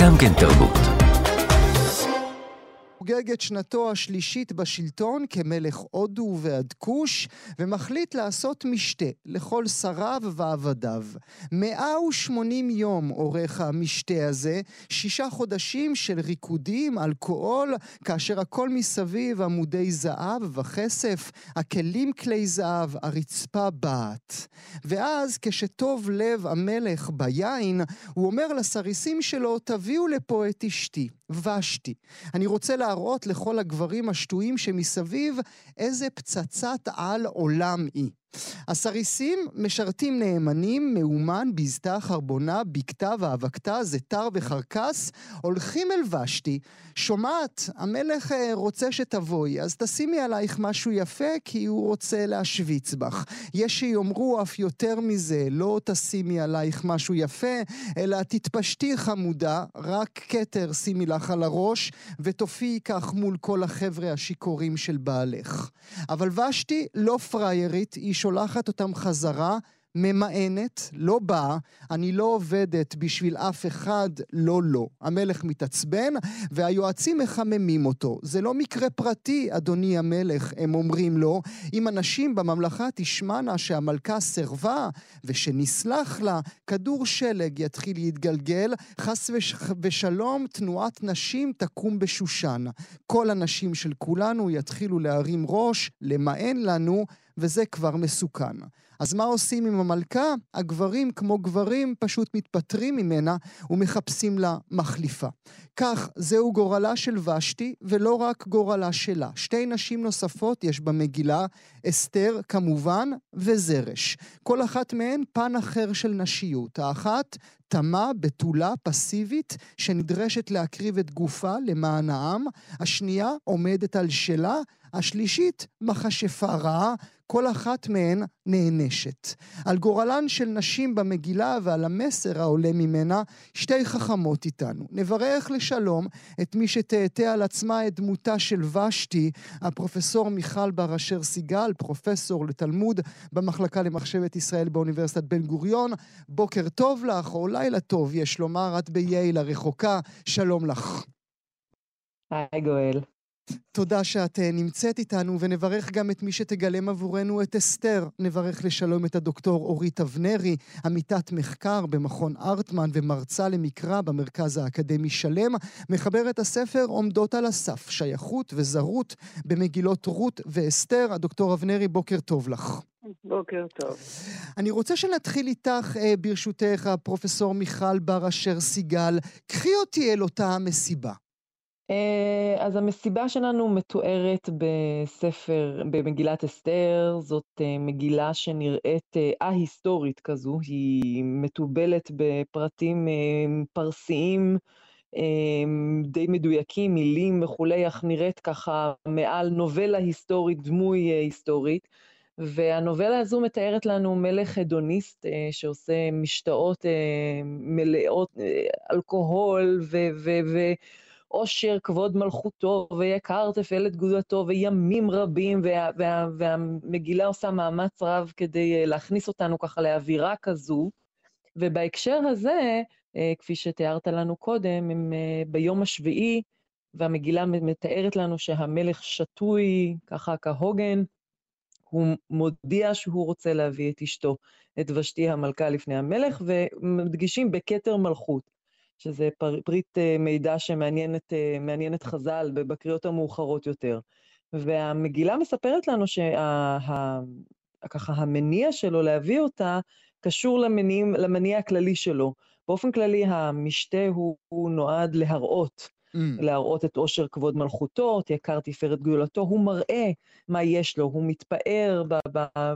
גם כן תרבות. חוגג את שנתו השלישית בשלטון כמלך הודו והדקוש, ומחליט לעשות משתה לכל שריו ועבדיו. 180 יום עורך המשתה הזה, 6 חודשים של ריקודים, אלכוהול, כאשר הכל מסביב עמודי זהב וכסף, הכלים כלי זהב, הרצפה בעת. ואז כשטוב לב המלך ביין, הוא אומר לסריסים שלו, תביאו לפה את אשתי, ושתי. אני רוצה להראות לכל הגברים השטויים שמסביב איזה פצצת על עולם היא. הסריסים משרתים נאמנים, מאומן, בזתה, חרבונה, בקתה ואבקתה, זתר וחרקס, הולכים אל ושתי, שומעת, המלך רוצה שתבואי, אז תשימי עלייך משהו יפה, כי הוא רוצה להשוויץ בך. יש שיאמרו אף יותר מזה, לא תשימי עלייך משהו יפה, אלא תתפשטי חמודה, רק כתר שימי לך על הראש, ותופיעי כך מול כל החבר'ה השיקורים של בעלך. אבל ושתי לא פריירית, היא שולחת אותם חזרה, ממאנת, לא באה, אני לא עובדת בשביל אף אחד, לא, לא. המלך מתעצבן, והיועצים מחממים אותו. זה לא מקרה פרטי, אדוני המלך, הם אומרים לו. אם אנשים בממלכה תשמענה שהמלכה סרבה, ושנסלח לה, כדור שלג יתחיל להתגלגל, חס ושלום, תנועת נשים תקום בשושן. כל הנשים של כולנו יתחילו להרים ראש, למען לנו, וזה כבר מסוכן. אז מה עושים עם המלכה? הגברים כמו גברים פשוט מתפטרים ממנה ומחפשים לה מחליפה. כך זהו גורלה של ושתי ולא רק גורלה שלה. 2 נשים נוספות יש במגילה, אסתר כמובן וזרש. כל אחת מהן פן אחר של נשיות. האחת תמה, בתולה, פסיבית, שנדרשת להקריב את גופה למען העם. השנייה עומדת על שלה, השלישית מכשפה רעה, כל אחת מהן נענשת. על גורלן של נשים במגילה ועל המסר העולה ממנה, 2 חכמות איתנו. נברך לשלום את מי שתעתה על עצמה את דמותה של ושתי, הפרופסור מיכל בר אשר סיגל, פרופסור לתלמוד במחלקה למחשבת ישראל באוניברסיטת בן גוריון. בוקר טוב לך, או לילה טוב, יש לומר, את בייל הרחוקה, שלום לך. היי גואל. תודה שאת נמצאת איתנו, ונברך גם את מי שתגלם עבורנו את אסתר. נברך לשלום את הדוקטור אורית אבנרי, עמיתת מחקר במכון ארטמן ומרצה למקרא במרכז האקדמי שלם, מחברת הספר עומדות על הסף, שייכות וזרות במגילות רות ואסתר. הדוקטור אבנרי, בוקר טוב לך. בוקר טוב. אני רוצה שנתחיל איתך, ברשותך, פרופסור מיכל בר אשר סיגל. קחי אותי אל אותה המסיבה. אז המסיבה שלנו מתוארת בספר, במגילת אסתר. זאת מגילה שנראית א-היסטורית כזו, היא מטובלת בפרטים פרסיים די מדויקים, מילים וכולי, אך נראית ככה מעל נובלה היסטורית, דמוי היסטורית, והנובלה הזו מתארת לנו מלך הדוניסט שעושה משתאות מלאות אלכוהול אושר כבוד מלכותו, ויקר תפעלת גדולתו, וימים רבים, והמגילה עושה מאמץ רב כדי להכניס אותנו ככה לאווירה כזו, ובהקשר הזה, כפי שתיארת לנו קודם, הם ביום השביעי, והמגילה מתארת לנו שהמלך שטוי, ככה כהוגן, הוא מודיע שהוא רוצה להביא את אשתו, את ושתי המלכה לפני המלך, ומדגישים בכתר מלכות. שזה פריט מידע שמעניינת חז"ל בקריאות המאוחרות יותר. והמגילה מספרת לנו שככה המניע שלו להביא אותה קשור למניע הכללי שלו. באופן כללי המשתה הוא נועד להראות את עושר כבוד מלכותו, את יקר תפארת גדולתו, הוא מראה מה יש לו, הוא מתפאר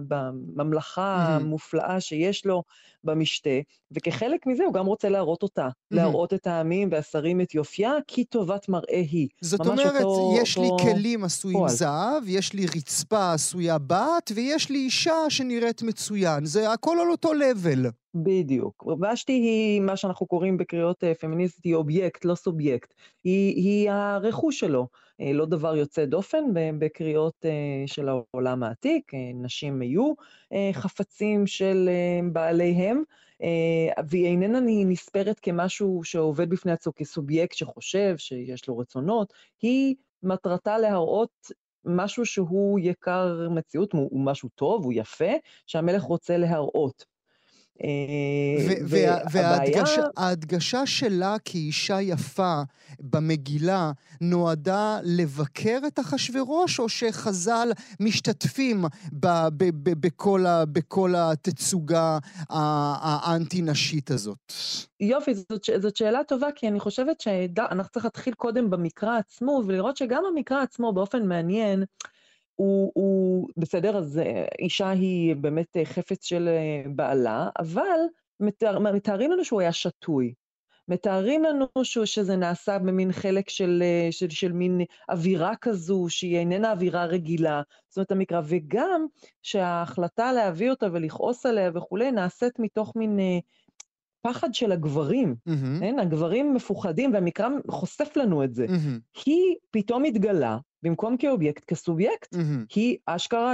בממלכה המופלאה שיש לו במשתה, וכחלק מזה הוא גם רוצה להראות אותה, להראות את העמים והשרים את יופייה, כי טובת מראה היא. זאת אומרת, יש לי כלים עשויים זהב, יש לי רצפה עשויה בת, ויש לי אישה שנראית מצוין, זה הכל על אותו לבל. בדיוק. ושתי היא מה שאנחנו קוראים בקריאות פמיניסטית, היא אובייקט, לא סובייקט. היא הרכוש שלו, לא דבר יוצא דופן בקריאות של העולם העתיק, נשים היו חפצים של בעליהם, והיא איננה נספרת כמשהו שעובד בפני עצמו, כסובייקט שחושב, שיש לו רצונות, היא מטרתה להראות משהו שהוא יקר מציאות, הוא משהו טוב, הוא יפה, שהמלך רוצה להראות. וההדגשה שלה כאישה יפה במגילה נועדה לבקר את אחשוורוש, או שחז"ל משתתפים בכל התצוגה האנטי-נשית הזאת? יופי, זאת שאלה טובה, כי אני חושבת שאנחנו צריכים להתחיל קודם במקרא עצמו, ולראות שגם המקרא עצמו באופן מעניין, בסדר, אז אישה היא באמת חפץ של בעלה, אבל מתארים לנו שהוא היה שטוי, מתארים לנו שזה נעשה במין חלק של מין אווירה כזו, שהיא איננה אווירה רגילה, זאת אומרת המקרא, וגם שההחלטה להביא אותה ולכעוס עליה וכולי, נעשית מתוך מין פחד של הגברים, הגברים מפוחדים, והמקרא חושף לנו את זה, היא פתאום התגלה, במקום כאובייקט, כסובייקט, היא אשכרה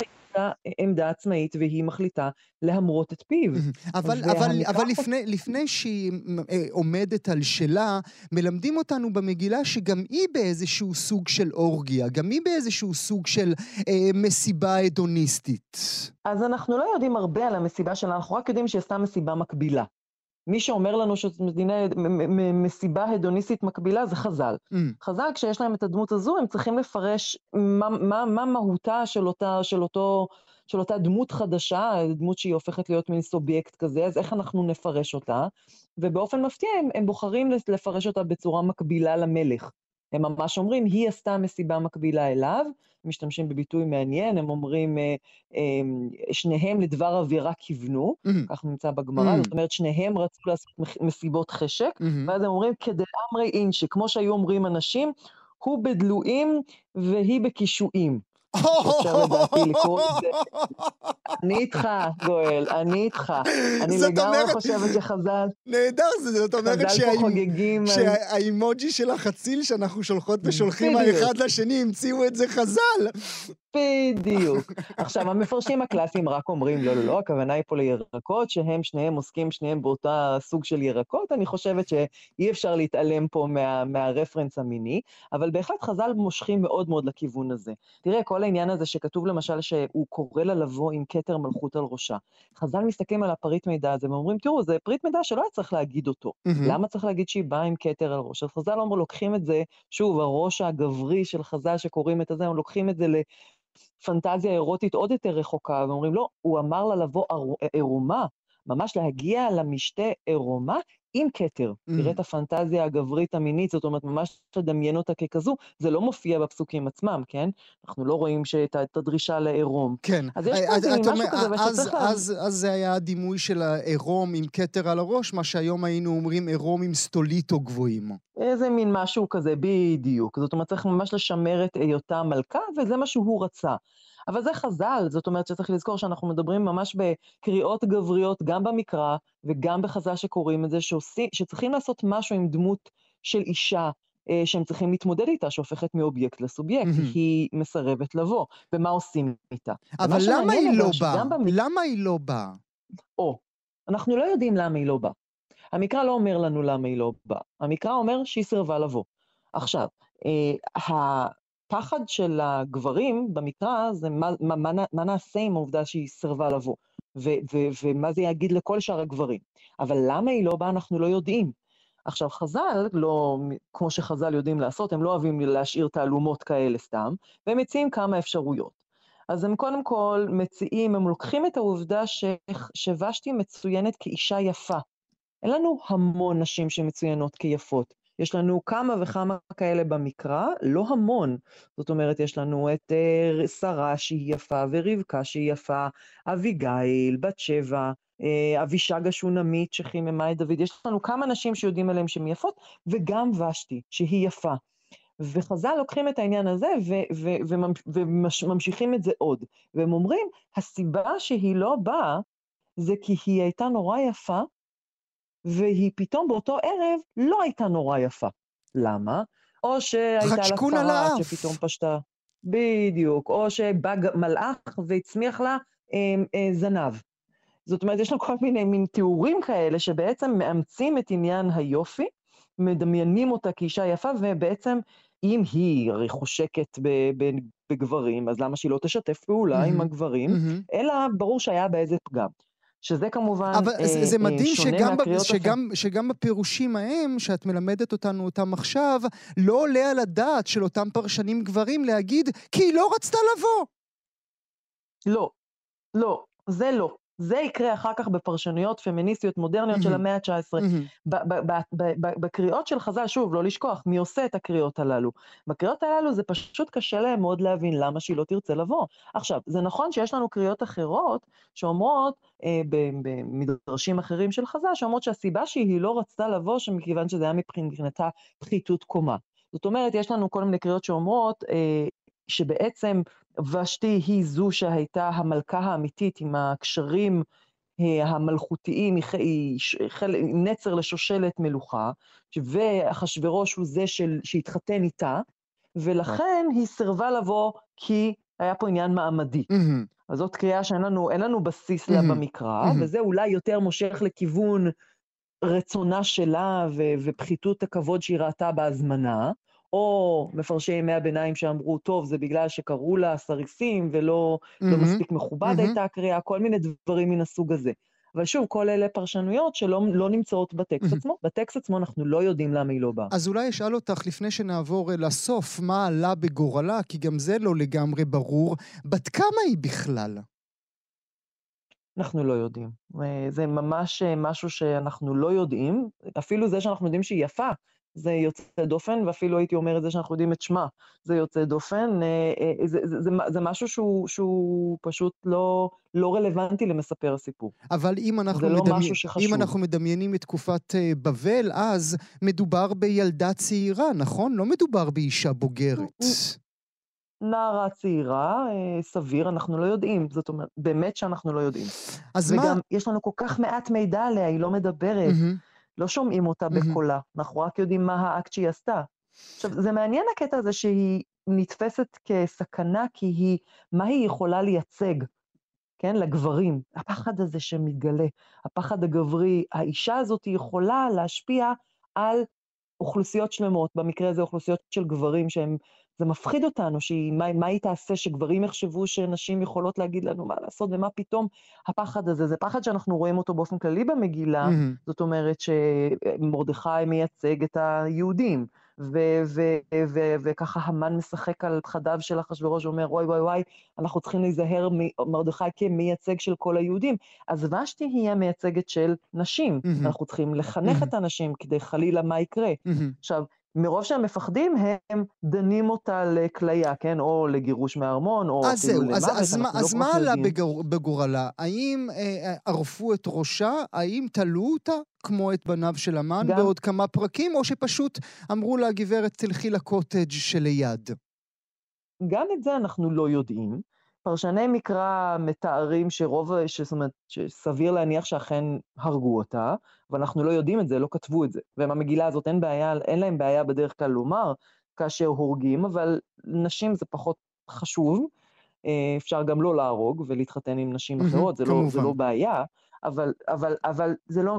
עמדה עצמאית, והיא מחליטה להמרות את פיו. אבל לפני שהיא עומדת על שלה, מלמדים אותנו במגילה שגם היא באיזשהו סוג של אורגיה, גם היא באיזשהו סוג של מסיבה הדוניסטית. אז אנחנו לא יודעים הרבה על המסיבה שלה, אנחנו רק יודעים שהיא עשתה מסיבה מקבילה. מי שאומר לנו שמסיבה הדוניסטית מקבילה זה חז"ל. חז"ל, כשיש להם את הדמות הזו, הם צריכים לפרש מה מהותה של אותה דמות חדשה, דמות שהיא הופכת להיות מין סובייקט כזה, אז איך אנחנו נפרש אותה? ובאופן מפתיע הם בוחרים לפרש אותה בצורה מקבילה למלך. הם ממש אומרים, היא עשתה מסיבה מקבילה אליו, משתמשים בביטוי מעניין, הם אומרים, שניהם לדבר אווירה כיוונו, כך נמצא בגמרא, זאת אומרת, שניהם רצו לעשות מסיבות חשק, ואז הם אומרים, כדאמרי אינשי, כמו שהיו אומרים אנשים, הוא בדלויים והיא בקישואים. אפשר לדעתי לקרוא את זה. אני איתך, גואל, אני איתך. אני לגמרי חושבת שחז"ל... נהדר, זאת אומרת שהאימוג'י של החציל שאנחנו שולחות ושולחים האחד לשני, המציאו את זה חז"ל. בדיוק. עכשיו, המפרשים הקלאסיים רק אומרים, לא, לא, לא, הכוונה היא פה לירקות, שהם שניהם עוסקים, שניהם באותה סוג של ירקות, אני חושבת שאי אפשר להתעלם פה מהרפרנס המיני, אבל בהחלט חז"ל מושכים מאוד מאוד לכיוון הזה. תראה, כל העניין הזה שכתוב למשל שהוא קורא לה לבוא עם כתר מלכות על ראשה. חז"ל מסתכלים על הפריט מידע הזה, ואומרים, תראו, זה פריט מידע שלא היה צריך להגיד אותו. למה צריך להגיד שהיא באה עם כתר על ראש? אז חז"ל אומר, לוקחים את זה, שוב, הראש הגברי של חז"ל שקוראים את זה, הם לוקחים את זה פנטזיה אירוטית עוד יותר רחוקה, ואומרים, לא, הוא אמר לה לבוא עירומה, ממש להגיע למשתה עירומה עם כתר. תראה את הפנטזיה הגברית המינית, זאת אומרת, ממש לדמיין אותה ככזו, זה לא מופיע בפסוקים עצמם, כן? אנחנו לא רואים את הדרישה לעירום. כן. אז יש פה איזה משהו כזה, ושצריך... אז זה היה הדימוי של העירום עם כתר על הראש, מה שהיום היינו אומרים עירום עם סטוליטו גבוהים. איזה מין משהו כזה, בדיוק. זאת אומרת, צריך ממש לשמר את היותה מלכה, וזה מה שהוא רצה. אבל זה חז"ל, זאת אומרת שצריך לזכור שאנחנו מדברים ממש בקריאות גבריות, גם במקרא וגם בחז"ל שקוראים את זה, שצריכים לעשות משהו עם דמות של אישה, שהם צריכים להתמודד איתה, שהופכת מאובייקט לסובייקט, היא מסרבת לבוא, ומה עושים איתה. אבל למה היא לא באה? למה היא לא באה? או, אנחנו לא יודעים למה היא לא באה. המקרא לא אומר לנו למה היא לא באה. המקרא אומר שהיא סרבה לבוא. עכשיו, הפחד של הגברים במקרא זה מה נעשה עם העובדה שהיא סרבה לבוא, ומה זה יגיד לכל שאר הגברים. אבל למה היא לא באה אנחנו לא יודעים. עכשיו חז"ל, לא, כמו שחז"ל יודעים לעשות, הם לא אוהבים להשאיר תעלומות כאלה סתם, והם מציעים כמה אפשרויות. אז הם קודם כל מציעים, הם לוקחים את העובדה שוושתי מצוינת כאישה יפה. אין לנו המון נשים שמצוינות כיפות. יש לנו כמה וכמה כאלה במקרא, לא המון. זאת אומרת, יש לנו את שרה שהיא יפה ורבקה שהיא יפה, אביגיל, בת שבע, אבישג השונמית שחיממה את דוד. יש לנו כמה נשים שיודעים עליהם שהן יפות, וגם ושתי שהיא יפה. וחז"ל לוקחים את העניין הזה וממשיכים את זה עוד. והם אומרים, הסיבה שהיא לא באה, זה כי היא הייתה נורא יפה, והיא פתאום באותו ערב לא הייתה נורא יפה. למה? או שהייתה לה צרעת שפתאום פשטה. בדיוק. או שבא מלאך והצמיח לה זנב. זאת אומרת, יש לנו כל מיני מין תיאורים כאלה, שבעצם מאמצים את עניין היופי, מדמיינים אותה כאישה יפה, ובעצם אם היא ריחושקת בגברים, אז למה שהיא לא תשתף פעולה עם הגברים, אלא ברור שהיה באיזה פגם. שזה כמובן שונה מהקריאות אחרות. אבל זה מדהים שגם בפירושים ההם, שאת מלמדת אותם עכשיו, לא עולה על הדעת של אותם פרשנים גברים להגיד, כי היא לא רצתה לבוא. לא, לא, זה לא. זה יקרה אחר כך בפרשנויות פמיניסטיות מודרניות של המאה ה-19. בקריאות של חז"ל, שוב, לא לשכוח, מי עושה את הקריאות הללו? בקריאות הללו זה פשוט קשה להם מאוד להבין למה שהיא לא תרצה לבוא. עכשיו, זה נכון שיש לנו קריאות אחרות שאומרות, במדרשים אחרים של חז"ל, שאומרות שהסיבה שהיא לא רצתה לבוא, שמכיוון שזה היה מבחינתה פחיתות קומה. זאת אומרת, יש לנו כל מיני קריאות שאומרות, שבעצם ושתי היא זו שהייתה המלכה האמיתית עם הקשרים המלכותיים, היא נצר לשושלת מלוכה, ואחשוורוש הוא זה שהתחתן איתה, ולכן היא סירבה לבוא כי היה פה עניין מעמדי. אז זאת קריאה שאין לנו בסיס לה במקרא, וזה אולי יותר מושך לכיוון רצונה שלה ופחיתות הכבוד שהיא ראתה בהזמנה, או מפרשי ימי הביניים שאמרו, טוב, זה בגלל שקראו לה סריסים, ולא מספיק מכובד הייתה הקריאה, כל מיני דברים מן הסוג הזה. אבל שוב, כל אלה פרשנויות שלא נמצאות בטקסט עצמו. בטקסט עצמו אנחנו לא יודעים למה היא לא באה. אז אולי אשאל אותך, לפני שנעבור לסוף, מה עלה בגורלה, כי גם זה לא לגמרי ברור, בת כמה היא בכלל? אנחנו לא יודעים. זה ממש משהו שאנחנו לא יודעים, אפילו זה שאנחנו יודעים שהיא יפה, זה יוצא דופן, ואפילו הייתי אומרת זה שאנחנו יודעים את שמה, זה יוצא דופן, זה משהו שהוא פשוט לא רלוונטי למספר הסיפור. אבל אם אנחנו מדמיינים את תקופת בבל, אז מדובר בילדה צעירה, נכון? לא מדובר באישה בוגרת. נערה צעירה, סביר, אנחנו לא יודעים, זאת אומרת, באמת שאנחנו לא יודעים. וגם יש לנו כל כך מעט מידע עליה, היא לא מדברת. לא שומעים אותה בקולה, אנחנו רק יודעים מה האקט שהיא עשתה. עכשיו, זה מעניין הקטע הזה שהיא נתפסת כסכנה, כי היא, מה היא יכולה לייצג, כן, לגברים? הפחד הזה שמתגלה, הפחד הגברי, האישה הזאת היא יכולה להשפיע על אוכלוסיות שלמות, במקרה הזה אוכלוסיות של גברים שהם, זה מפחיד אותנו, מה היא תעשה שגברים יחשבו שנשים יכולות להגיד לנו מה לעשות, ומה פתאום הפחד הזה, זה פחד שאנחנו רואים אותו באופן כללי במגילה, זאת אומרת שמרדכי מייצג את היהודים, וככה המן משחק על חדיו של אחשוורוש, אומר וואי וואי וואי, אנחנו צריכים להיזהר מרדכי כמייצג של כל היהודים, אז ושתי היא המייצגת של נשים, אנחנו צריכים לחנך את הנשים כדי חלילה מה יקרה. עכשיו, מרוב שהם מפחדים, הם דנים אותה לכליה, כן? או לגירוש מהארמון, או... אז זהו, אז מה עלה בגורלה? האם ערפו את ראשה? האם תלו אותה, כמו את בניו של המן, בעוד כמה פרקים? או שפשוט אמרו לה, גברת, תלכי לקוטג' שליד? גם את זה אנחנו לא יודעים. פרשני מקרא מתארים שסביר להניח שאכן הרגו אותה, ואנחנו לא יודעים את זה, לא כתבו את זה. ובמגילה הזאת אין להם בעיה בדרך כלל לומר, כאשר הורגים, אבל נשים זה פחות חשוב, אפשר גם לא להרוג ולהתחתן עם נשים אחרות, זה לא בעיה, אבל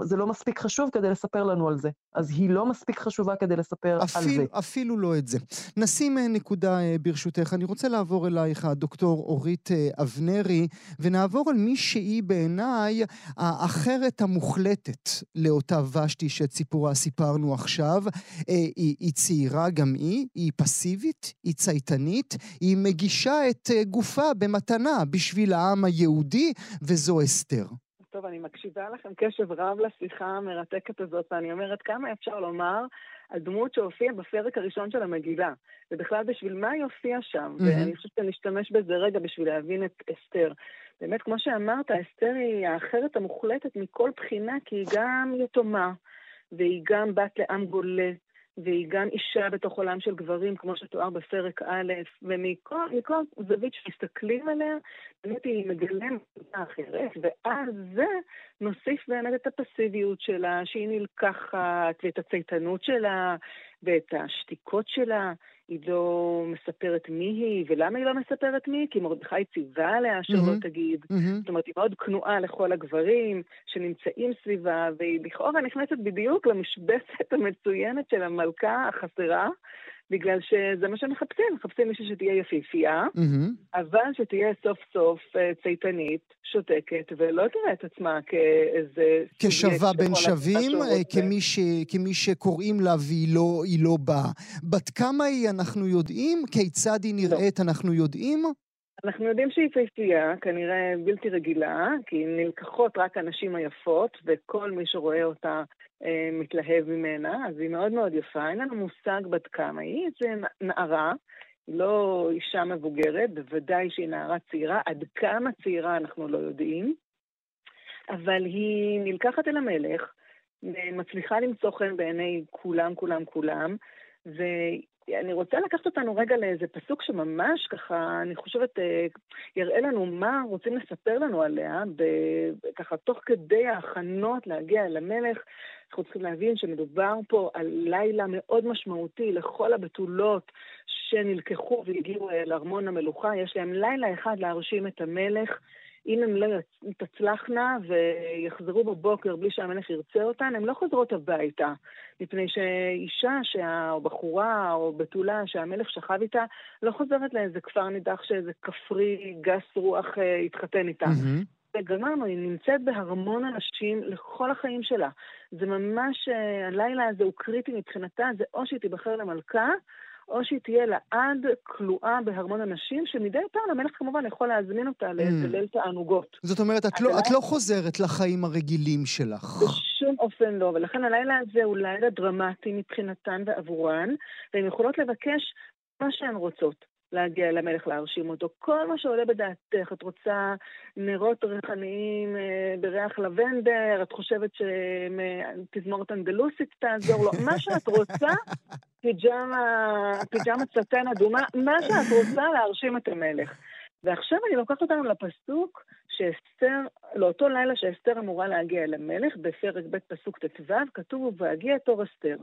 זה לא מספיק חשוב כדי לספר לנו על זה. אז היא לא מספיק חשובה כדי לספר על זה. אפילו לא את זה. נשים נקודה ברשותך. אני רוצה לעבור אלייך, הדוקטור אורית אבנרי, ונעבור על מי שהיא בעיניי האחרת המוחלטת לאותה ושתי שאת סיפורה סיפרנו עכשיו. היא צעירה גם היא פסיבית, היא צייתנית, היא מגישה את גופה במתנה בשביל העם היהודי, וזו אסתר. טוב, אני מקשיבה לכם קשב רב לשיחה המרתקת הזאת, ואני אומרת כמה אפשר לומר על דמות שהופיעה בפרק הראשון של המגילה, ובכלל בשביל מה היא הופיעה שם, ואני חושבת שנשתמש בזה רגע בשביל להבין את אסתר. באמת, כמו שאמרת, אסתר היא האחרת המוחלטת מכל בחינה, כי היא גם יתומה, והיא גם בת לעם גולה, והיא גם אישה בתוך עולם של גברים, כמו שתואר בפרק א', ומכל זווית שמסתכלים עליה, באמת היא מגלם אחרת, ואז זה נוסיף באמת את הפסיביות שלה, שהיא נלקחת, ואת הצייתנות שלה, ואת השתיקות שלה, היא לא מספרת מי היא, ולמה היא לא מספרת מי היא? כי מרדכי ציווה עליה שלא תגיד. זאת אומרת, היא מאוד כנועה לכל הגברים שנמצאים סביבה, והיא לכאורה נכנסת בדיוק למשבצת המצוינת של המלכה החסרה, בגלל שזה מה שמחפשים, מחפשים מישהו שתהיה יפיפייה, אבל שתהיה סוף סוף צייתנית, שותקת, ולא תראה את עצמה כאיזה... כשווה בין שווים, כמי שקוראים לה והיא לא באה. בת כמה היא, אנחנו יודעים? כיצד היא נראית, אנחנו יודעים? אנחנו יודעים שהיא יפיפייה, כנראה בלתי רגילה, כי נלקחות רק הנשים היפות, וכל מי שרואה אותה מתלהב ממנה, אז היא מאוד מאוד יפה, אין לנו מושג בת כמה היא, זה נערה, לא אישה מבוגרת, בוודאי שהיא נערה צעירה, עד כמה צעירה אנחנו לא יודעים, אבל היא נלקחת אל המלך, מצליחה למצוא חן בעיני כולם, ואני רוצה לקחת אותנו רגע לאיזה פסוק שממש ככה, אני חושבת, יראה לנו מה רוצים לספר לנו עליה, ככה תוך כדי ההכנות להגיע אל המלך, אנחנו צריכים להבין שמדובר פה על לילה מאוד משמעותי לכל הבתולות שנלקחו והגיעו אל ארמון המלוכה, יש להם לילה אחד להרשים את המלך, אם הן לא תצלחנה ויחזרו בבוקר בלי שהמלך ירצה אותן, הן לא חוזרות הביתה, מפני שאישה או בחורה או בתולה שהמלך שכב איתה, לא חוזרת לאיזה כפר נידח שאיזה כפרי גס רוח התחתן איתה. וגמרנו, היא נמצאת בהרמון הנשים לכל החיים שלה. זה ממש, הלילה הזה הוא קריטי מבחינתה, זה או שהיא תיבחר למלכה, או שהיא תהיה לעד כלואה בהרמון הנשים, שמדי פעם המלך כמובן יכול להזמין אותה להזלל תענוגות. זאת אומרת, את לא חוזרת לחיים הרגילים שלך. בשום אופן לא, ולכן הלילה הזה הוא לילה דרמטי מבחינתן ועבורן, והן יכולות לבקש מה שהן רוצות. להגיע למלך להרשים אותו. כל מה שעולה בדעתך, את רוצה נרות ריחניים בריח לבנדר, את חושבת שתזמורת אנדלוסית תעזור לו, מה שאת רוצה, פיג'מה צטן אדומה, מה שאת רוצה להרשים את המלך. ועכשיו אני לוקחת אותנו לפסוק שאסתר, לאותו לילה שאסתר אמורה להגיע למלך, בפרק ב' פסוק ט"ו, כתוב והגיע תור אסתר.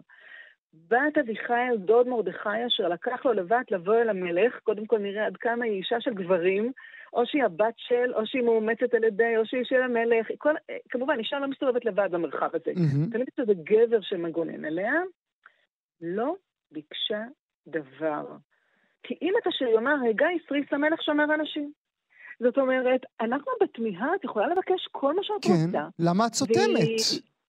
בת אביחיל, דוד מרדכי, אשר לקח לו לבת לבוא אל המלך, קודם כל נראה עד כמה היא אישה של גברים, או שהיא הבת של, או שהיא מאומצת על ידי, או שהיא של המלך, כמובן, אישה לא מסתובבת לבד במרחב הזה. תמיד שזה גבר שמגונן עליה, לא ביקשה דבר. כי אם אתה שיומר, הגה ישריס המלך שומר אנשים. זאת אומרת, אנחנו בתמיהה, את יכולה לבקש כל מה שאת רוצה. למה את סותמת?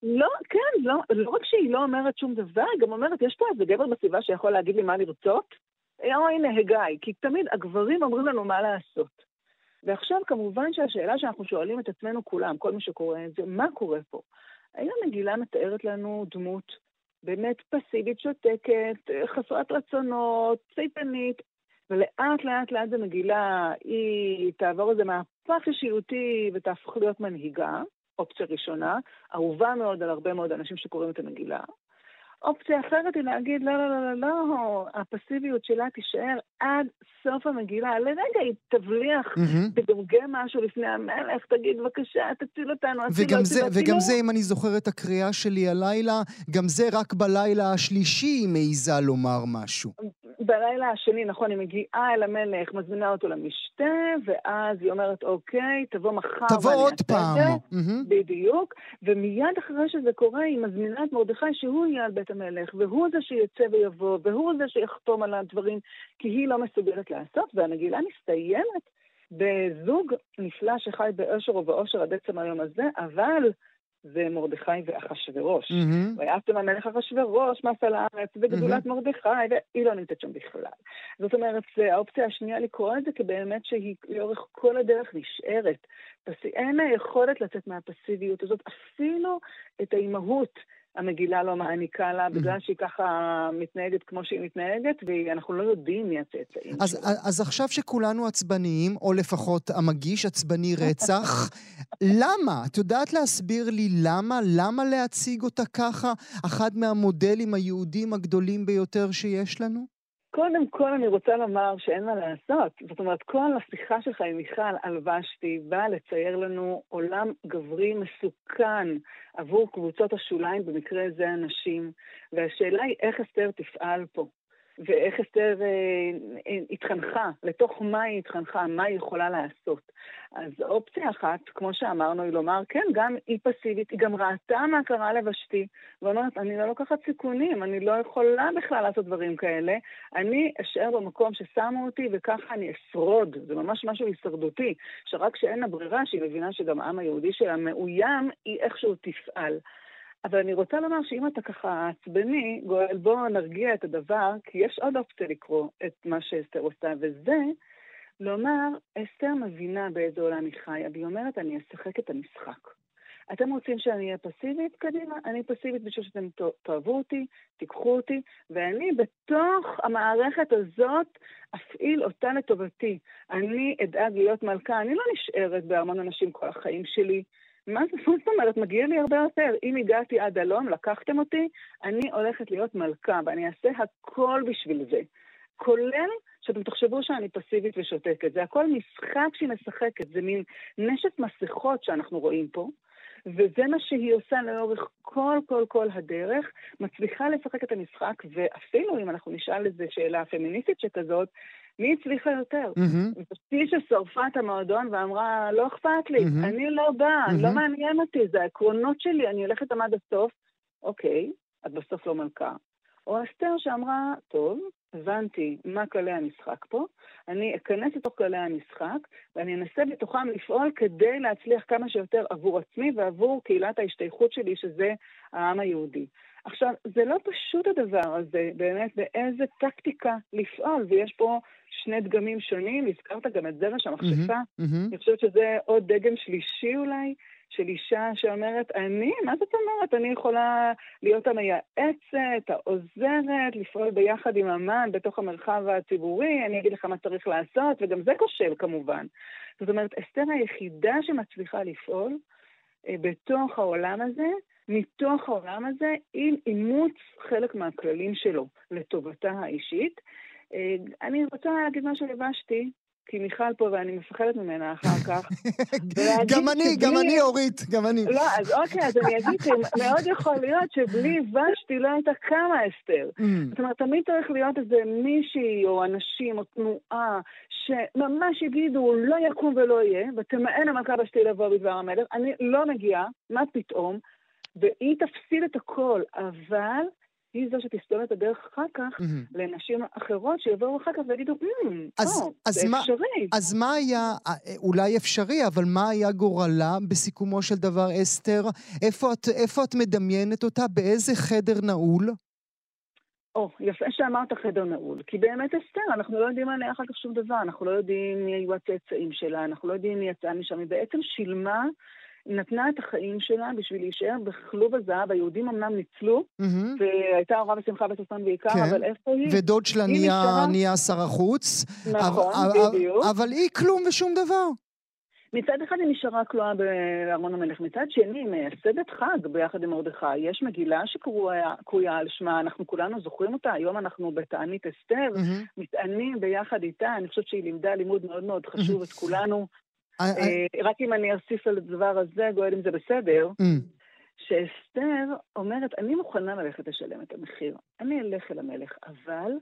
לא, כן, לא רק שהיא לא אומרת שום דבר, היא גם אומרת, יש פה איזה גבר בסביבה שיכול להגיד לי מה לרצות? או הנה, הגי, כי תמיד הגברים אומרים לנו מה לעשות. ועכשיו כמובן שהשאלה שאנחנו שואלים את עצמנו כולם, כל מי שקורא את זה, מה קורה פה? האם המגילה מתארת לנו דמות באמת פסיבית, שותקת, חסרת רצונות, צייתנית, ולאט לאט לאט זה מגילה, היא תעבור איזה מהפך אישיותי ותהפוך להיות מנהיגה, אופציה ראשונה, אהובה מאוד על הרבה מאוד אנשים שקוראים את המגילה. אופציה אחרת היא להגיד, לא, לא, לא, לא, לא, הפסיביות שלה תישאר עד סוף המגילה. לרגע היא תבליח, תדורגה משהו לפני המלך, תגיד, בבקשה, תציל אותנו. וגם זה, אם אני זוכר את הקריאה שלי הלילה, גם זה רק בלילה השלישי היא מעיזה לומר משהו. בלילה השני, נכון, היא מגיעה אל המלך, מזמינה אותו למשתה, ואז היא אומרת, אוקיי, תבוא מחר. תבוא עוד פעם. בדיוק. ומיד אחרי שזה קורה, היא מזמינה את מרדכי שהוא יהיה על בית המלך, והוא זה שיצא ויבוא, והוא זה שיחתום על הדברים, כי היא לא מסוגלת לעשות, והמגילה מסתיימת בזוג נפלא שחי באושר ובאושר עד עצם היום הזה, אבל... זה מרדכי ואחשוורוש. ויעשתם המלך אחשוורוש, מס על הארץ, וגדולת מרדכי, והיא לא נמצאת שם בכלל. זאת אומרת, האופציה השנייה לקרוא את זה, כי באמת שהיא לאורך כל הדרך נשארת. אין היכולת לצאת מהפסיביות הזאת, אפילו את האימהות, המגילה לא מעניקה לה, בגלל שהיא ככה מתנהגת כמו שהיא מתנהגת, ואנחנו לא יודעים מי הצאצאים. אז עכשיו שכולנו עצבניים, או לפחות המגיש עצבני רצח, למה? את יודעת להסביר לי למה? למה להציג אותה ככה? אחד מהמודלים היהודים הגדולים ביותר שיש לנו? קודם כל אני רוצה לומר שאין מה לעשות. זאת אומרת, כל השיחה שלך עם מיכל על ושתי באה לצייר לנו עולם גברי מסוכן עבור קבוצות השוליים, במקרה זה הנשים. והשאלה היא איך אסתר תפעל פה, ואיך אסתר התחנכה, לתוך מה היא התחנכה, מה היא יכולה לעשות. אז אופציה אחת, כמו שאמרנו, היא לומר, כן, גם היא פסיבית, היא גם ראתה מה קרה לבשתי, ואומרת, אני לא לוקחת סיכונים, אני לא יכולה בכלל לעשות דברים כאלה, אני אשאר במקום ששמו אותי, וככה אני אשרוד, זה ממש משהו הישרדותי, שרק שאין הברירה, שהיא מבינה שגם העם היהודי שלה מאוים, היא איכשהו תפעל. אבל אני רוצה לומר שאם אתה ככה עצבני, גואל, בוא נרגיע את הדבר, כי יש עוד אופציה לקרוא את מה שאסתר עושה, וזה לומר, אסתר מבינה באיזה עולם היא חיה, והיא אומרת, אני אשחק את המשחק. אתם רוצים שאני אהיה פסיבית? קדימה, אני פסיבית בשביל שאתם תאהבו אותי, תיקחו אותי, ואני בתוך המערכת הזאת אפעיל אותה לטובתי. אני אדאג להיות מלכה, אני לא נשארת בהרמון אנשים כל החיים שלי, מה זאת אומרת? מגיע לי הרבה יותר. אם הגעתי עד הלום, לקחתם אותי, אני הולכת להיות מלכה, ואני אעשה הכל בשביל זה. כולל שאתם תחשבו שאני פסיבית ושותקת. זה הכל משחק שהיא משחקת. זה מין נשת מסכות שאנחנו רואים פה, וזה מה שהיא עושה לאורך כל הדרך, מצליחה לשחק את המשחק, ואפילו אם אנחנו נשאל איזו שאלה פמיניסטית שכזאת, מי הצליחה יותר? ושתי ששרפה את המועדון ואמרה, לא אכפת לי, אני לא באה, לא מעניין אותי, זה העקרונות שלי, אני הולכת עמד הסוף, אוקיי, את בסוף לא מלכה. או אסתר שאמרה, טוב, הבנתי מה כללי המשחק פה, אני אכנס לתוך כללי המשחק, ואני אנסה בתוכם לפעול כדי להצליח כמה שיותר עבור עצמי ועבור קהילת ההשתייכות שלי, שזה העם היהודי. עכשיו, זה לא פשוט הדבר הזה, באמת, באיזה טקטיקה לפעול, ויש פה שני דגמים שונים, הזכרת גם את זרש המחשפה, אני חושבת שזה עוד דגם שלישי אולי, של אישה שאומרת, אני, מה זאת אומרת? אני יכולה להיות המייעצת, העוזרת, לפעול ביחד עם אמן בתוך המרחב הציבורי, אני אגיד לך מה צריך לעשות, וגם זה כושל כמובן. זאת אומרת, אסתר היחידה שמצליחה לפעול בתוך העולם הזה, מתוך העולם הזה, עם אימוץ חלק מהכללים שלו לטובתה האישית. אני רוצה להגיד מה שלבשתי, כי מיכל פה ואני מפחדת ממנה אחר כך. גם אני אורית, גם אני. לא, אז אוקיי, אז אני אגיד שמאוד יכול להיות שבלי ושתי לא הייתה קמה אסתר. זאת אומרת, תמיד צריך להיות איזה מישהי או אנשים או תנועה שממש יגידו לא יקום ולא יהיה, ותמאן המלכה ושתי לבוא בדבר המלך, אני לא מגיעה, מה פתאום, והיא תפסיד את הכל, אבל היא זו שתסתום את הדרך אחר כך לנשים אחרות שיבואו אחר כך ויגידו, זה אפשרי. אז מה היה, אולי אפשרי, אבל מה היה גורלה בסיכומו של דבר אסתר? איפה את מדמיינת אותה? באיזה חדר נעול? יפה שאמרת חדר נעול, כי באמת אסתר, אנחנו לא יודעים עליה אחר כך שום דבר, אנחנו לא יודעים מי היו הצאצאים שלה, אנחנו לא יודעים מי יצאה משם, היא בעצם שילמה, נתנה את החיים שלה בשביל להישאר בכלוב הזהב. היהודים אמנם ניצלו, והייתה אורה ושמחה בתוסן בעיקר, אבל איפה היא? ודוד שלה נהיה שר החוץ. נכון, בדיוק. אבל היא כלום ושום דבר. מצד אחד היא נשארה כלואה בארמון המלך, מצד שני היא מייסדת חג ביחד עם מרדכי. יש מגילה שקרויה על שמה, אנחנו כולנו זוכרים אותה, היום אנחנו בתענית אסתר, מתענים ביחד איתה, אני חושבת שהיא לימדה לימוד מאוד מאוד חשוב את כולנו. רק אם אני ארסיס על הדבר הזה, גואל, אם זה בסדר, שאסתר אומרת, אני מוכנה ללכת לשלם את המחיר, אני אלך אל המלך, אבל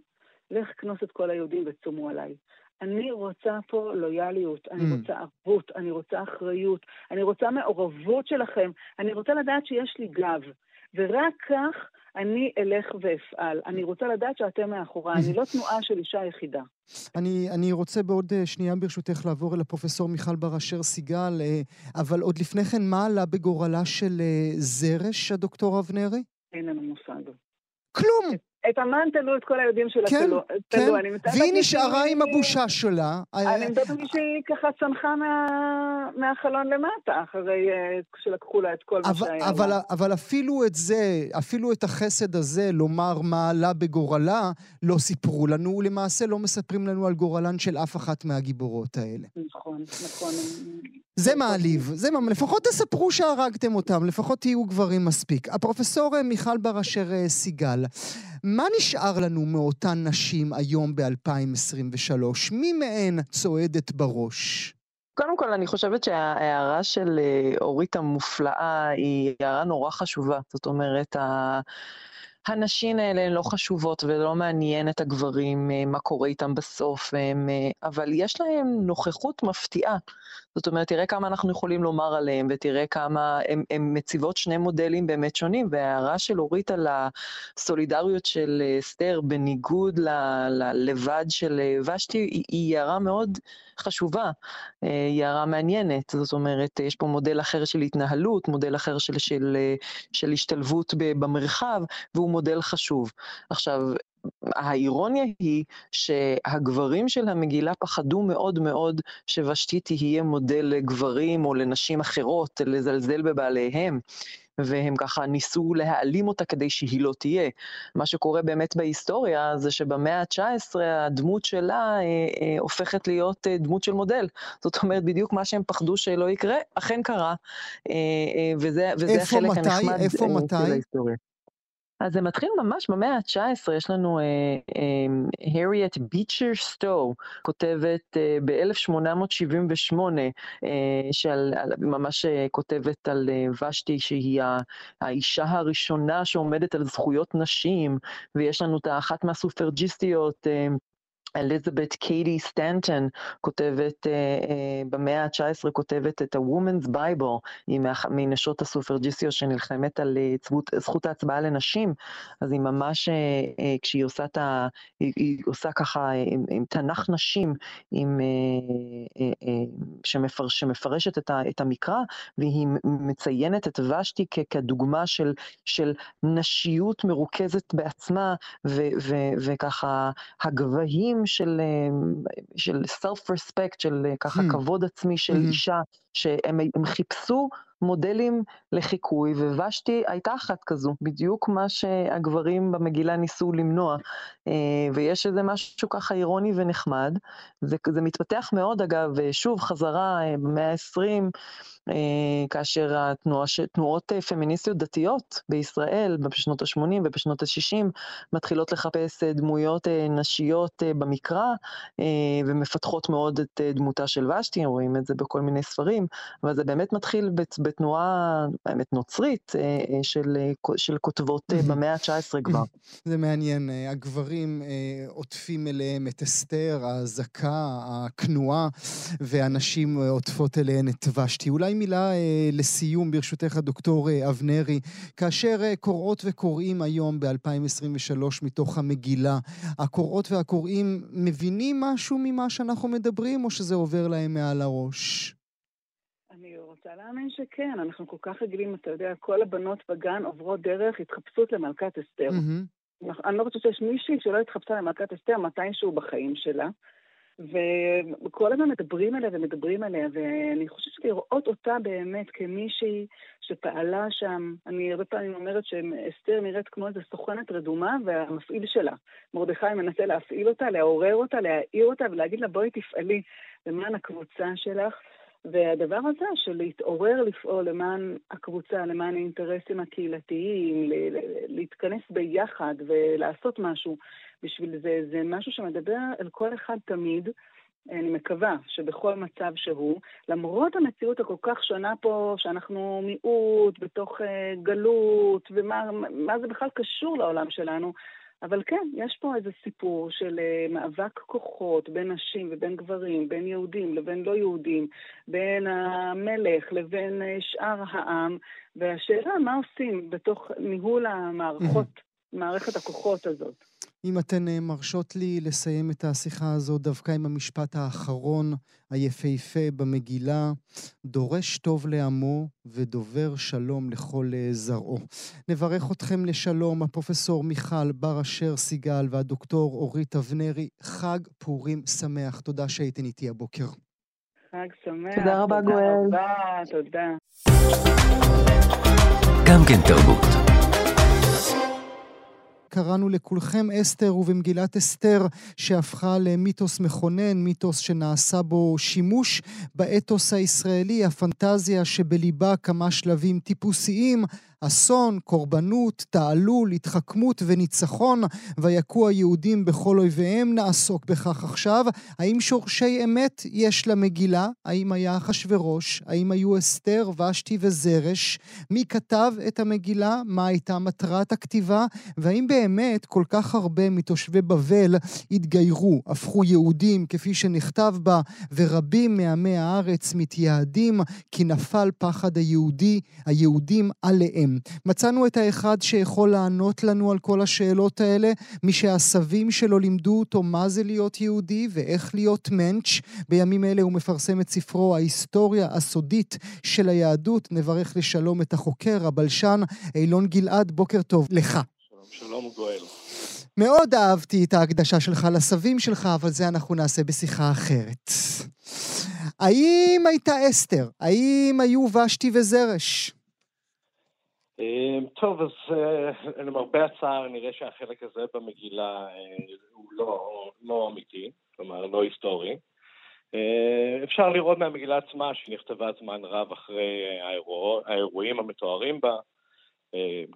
לך כנוס את כל היהודים וצומו עליי. אני רוצה פה לויאליות, אני רוצה ערבות, אני רוצה אחריות, אני רוצה מעורבות שלכם, אני רוצה לדעת שיש לי גב, ורק כך אני אלך ואפעל. אני רוצה לדעת שאתם מאחורה. אני לא תנועה של אישה יחידה. אני רוצה בעוד שנייה ברשותך לעבור אל הפרופסור מיכל בר-אשר סיגל, אבל עוד לפני כן, מה עלה בגורלה של זרש, הדוקטור אבנרי? אין לנו מושג. כלום! את המן תלו את כל היהודים שלה. כן, תלו, כן. תלו, והיא נשארה עם הבושה שלה. אני מדעת מישהי ככה צנחה מהחלון למטה, אחרי שלקחו לה את כל מה שהיה. אבל אפילו את זה, אפילו את החסד הזה, לומר מה עלה בגורלה, לא סיפרו לנו, ולמעשה לא מספרים לנו על גורלן של אף אחת מהגיבורות האלה. נכון, נכון. זה מעליב, זה ממש, לפחות תספרו שהרגתם אותם, לפחות תהיו גברים מספיק. הפרופסור מיכל בר אשר סיגל, מה נשאר לנו מאותן נשים היום ב-2023? מי מהן צועדת בראש? קודם כל, אני חושבת שההערה של אורית המופלאה היא הערה נורא חשובה. זאת אומרת, הנשים האלה לא חשובות ולא מעניין את הגברים מה קורה איתם בסוף, אבל יש להם נוכחות מפתיעה. זאת אומרת, תראה כמה אנחנו יכולים לומר עליהם, ותראה כמה הם מציבות שני מודלים באמת שונים, וההערה של אורית על הסולידריות של אסתר, בניגוד ללבד של ושתי, היא הערה מאוד חשובה, היא הערה מעניינת. זאת אומרת, יש פה מודל אחר של התנהלות, מודל אחר של השתלבות במרחב, והוא מודל חשוב. עכשיו, האירוניה היא שהגברים של המגילה פחדו מאוד מאוד שוושתי תהיה מודל לגברים או לנשים אחרות, לזלזל בבעליהם, והם ככה ניסו להעלים אותה כדי שהיא לא תהיה. מה שקורה באמת בהיסטוריה זה שבמאה ה-19 הדמות שלה הופכת להיות דמות של מודל. זאת אומרת, בדיוק מה שהם פחדו שלא יקרה, אכן קרה, וזה החלק הנחמד של ההיסטוריה. אז זה מתחיל ממש במאה ה-19, יש לנו Harriet Beecher Stowe, כותבת ב-1878, ממש כותבת על ושתי, שהיא האישה הראשונה שעומדת על זכויות נשים, ויש לנו את האחת מהסופרג'יסטיות, Elizabeth Cady Stanton, כותבת במאה ה-19, כותבת את ה-Woman's Bible, היא מנשות הסופרג'יסטיות שנלחמת על זכות ההצבעה לנשים. אז היא ממש, כשהיא עושה היא עושה ככה עם תנ"ך נשים, שמפרשת את המקרא, והיא מציינת את ושתי כדוגמה של נשיות מרוכזת בעצמה, וככה הגבהים של self respect, של ככה כבוד עצמי של אישה, שהם חיפשו מודלים לחיקוי, ושתי הייתה אחת כזו, בדיוק מה שהגברים במגילה ניסו למנוע, ויש איזה משהו ככה אירוני ונחמד. זה מתפתח מאוד, אגב, שוב חזרה במאה ה-20, כאשר תנועות פמיניסטיות דתיות בישראל בשנות ה-80 ובשנות ה-60 מתחילות לחפש דמויות נשיות במקרא, ומפתחות מאוד את דמותה של ושתי, רואים את זה בכל מיני ספרים, אבל זה באמת מתחיל בתנועה באמת נוצרית של כותבות במאה ה-19 כבר. זה מעניין, הגברים עוטפים אליהם את אסתר, ההזקה, הכנועה, והנשים עוטפות אליהן את ושתי. אולי מילה לסיום ברשותך, דוקטור אבנרי, כאשר קוראות וקוראים היום ב-2023 מתוך המגילה, הקוראות והקוראים מבינים משהו ממה שאנחנו מדברים, או שזה עובר להם מעל הראש? אני רוצה להאמין שכן, אנחנו כל כך רגילים, אתה יודע, כל הבנות בגן עוברות דרך התחפשות למלכת אסתר. אני לא רוצה שיש מישהי שלא התחפשה למלכת אסתר מתישהו בחיים שלה, וכל הזמן מדברים עליה ומדברים עליה, ואני חושבת לראות אותה באמת כמישהי שפעלה שם. אני הרבה פעמים אומרת שאסתר נראית כמו איזו סוכנת רדומה, והמפעיל שלה, מרדכי, מנסה להפעיל אותה, לעורר אותה, להעיר אותה, ולהגיד לה בואי תפעלי למען הקבוצה שלך. והדבר הזה של להתעורר לפעול למען הקבוצה, למען האינטרסים הקהילתיים, להתכנס ביחד ולעשות משהו בשביל זה, זה משהו שמדבר אל כל אחד תמיד, אני מקווה שבכל מצב שהוא, למרות המציאות הכל כך שונה פה, שאנחנו מיעוט בתוך גלות, ומה זה בכלל קשור לעולם שלנו, אבל כן, יש פה איזה סיפור של מאבק כוחות בין נשים ובין גברים, בין יהודים לבין לא יהודים, בין המלך לבין שאר העם, והשאלה מה עושים בתוך ניהול המערכת הכוחות הזאת. אם אתן מרשות לי לסיים את השיחה הזו דווקא עם המשפט האחרון, היפהפה במגילה, דורש טוב לעמו ודובר שלום לכל זרעו. נברך אתכם לשלום, הפרופסור מיכל בר אשר סיגל והדוקטור אורית אבנרי, חג פורים שמח. תודה שהייתן איתי הבוקר. חג שמח. תודה רבה גואל. תודה. גם כן תרבות. קראנו לכולכם אסתר ובמגילת אסתר שהפכה למיתוס מכונן, מיתוס שנעשה בו שימוש באתוס הישראלי, הפנטזיה שבליבה כמה שלבים טיפוסיים, אסון, קורבנות, תעלול, התחכמות וניצחון, ויקו היהודים בכל אויביהם. נעסוק בכך עכשיו. האם שורשי אמת יש למגילה? האם היה חשברוש? האם היו אסתר, ושתי וזרש? מי כתב את המגילה? מה הייתה מטרת הכתיבה? והאם באמת כל כך הרבה מתושבי בבל התגיירו, הפכו יהודים כפי שנכתב בה, ורבים מעמי הארץ מתייעדים כי נפל פחד היהודים עליהם. מצאנו את האחד שיכול לענות לנו על כל השאלות האלה, מי שהסבים שלו לימדו אותו מה זה להיות יהודי ואיך להיות מנץ'. בימים אלה הוא מפרסם את ספרו ההיסטוריה הסודית של היהדות. נברך לשלום את החוקר, הבלשן, אילון גלעד. בוקר טוב לך. שלום גואל. מאוד אהבתי את ההקדשה שלך לסבים שלך, אבל זה אנחנו נעשה בשיחה אחרת. האם הייתה אסתר? האם היו ושתי וזרש? טוב, אז למרבה הצער נראה שהחלק הזה במגילה הוא לא אמיתי, כלומר לא היסטורי. אפשר לראות מהמגילה עצמה שנכתבה זמן רב אחרי האירועים המתוארים בה.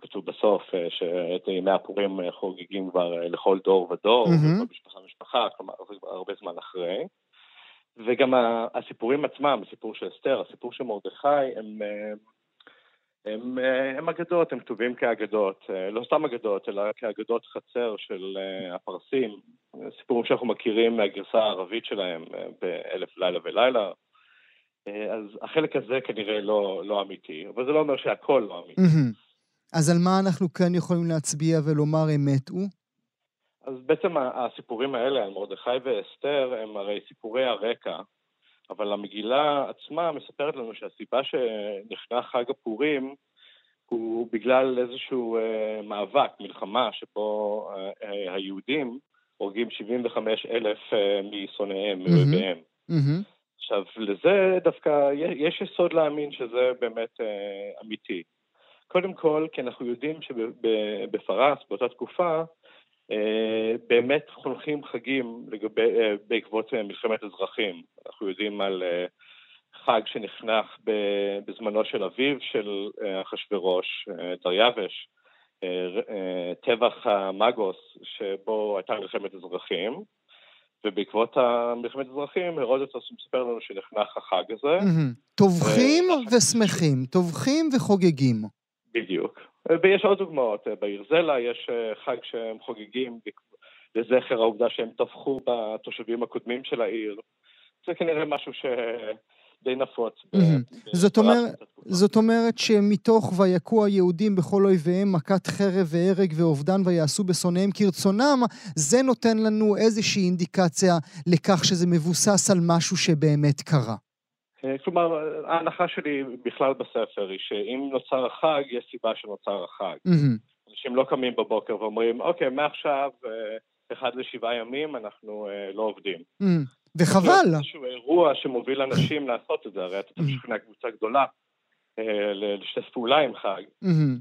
כתוב בסוף שאת ימי הפורים חוגגים כבר לכל דור ודור, משפחה, כלומר הרבה זמן אחרי. וגם הסיפורים עצמם, הסיפור של אסתר, הסיפור של מרדכי, הם אגדות, הם כתובים כאגדות, לא סתם אגדות, אלא כאגדות חצר של הפרסים, סיפורים שאנחנו מכירים מהגרסה הערבית שלהם באלף לילה ולילה. אז החלק הזה כנראה לא אמיתי, אבל זה לא אומר שהכל לא אמיתי. אז על מה אנחנו כאן יכולים להצביע ולומר אמת הוא? אז בעצם הסיפורים האלה על מרדכי ואסתר הם הרי סיפורי הרקע, אבל המגילה עצמה מספרת לנו שהסיבה שנכנע חג הפורים הוא בגלל איזשהו מאבק, מלחמה, שבו היהודים הורגים 75,000 משונאיהם, מאויביהם. עכשיו, לזה דווקא יש יסוד להאמין שזה באמת אמיתי. קודם כל, כי אנחנו יודעים שבפרס, באותה תקופה, באמת חונכים חגים בעקבות מלחמת אזרחים. אנחנו יודעים על חג שנחנך בזמנו של אביו של אחשוורוש, דריווש, טבח המגוס, שבו הייתה מלחמת אזרחים, ובעקבות מלחמת אזרחים הרודוטוס מספר לנו שנחנך החג הזה. טובחים ושמחים, טובחים וחוגגים. בדיוק. ויש עוד דוגמאות, בעיר זלה יש חג שהם חוגגים לזכר העובדה שהם טבחו בתושבים הקודמים של העיר. זה כנראה משהו שדי נפוץ. זאת אומרת שמתוך ויקו היהודים בכל אויביהם מכת חרב והרג ואובדן ויעשו בשונאיהם כרצונם, זה נותן לנו איזושהי אינדיקציה לכך שזה מבוסס על משהו שבאמת קרה. כלומר, ההנחה שלי בכלל בספר היא שאם נוצר החג, יש סיבה שנוצר החג. אנשים לא קמים בבוקר ואומרים, אוקיי, מעכשיו, 1 ל7 ימים, אנחנו לא עובדים. וחבל. זה איזשהו אירוע שמוביל אנשים לעשות את זה, הרי אתה משכנע קבוצה גדולה לשתף פעולה עם חג.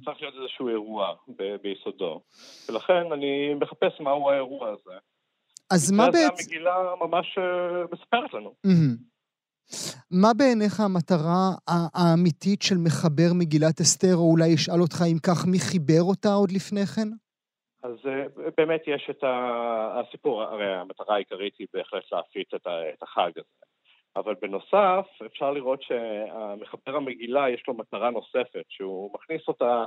צריך להיות איזשהו אירוע ביסודו. ולכן אני מחפש מהו האירוע הזה. אז מה בעצם? המגילה ממש מספרת לנו. מה בעיניך המטרה האמיתית של מחבר מגילת אסתר, או אולי ישאל אותך אם כך מי חיבר אותה עוד לפני כן? אז באמת יש את הסיפור, הרי המטרה העיקרית היא בהחלט להפיץ את החג הזה. אבל בנוסף אפשר לראות שהמחבר המגילה יש לו מטרה נוספת, שהוא מכניס אותה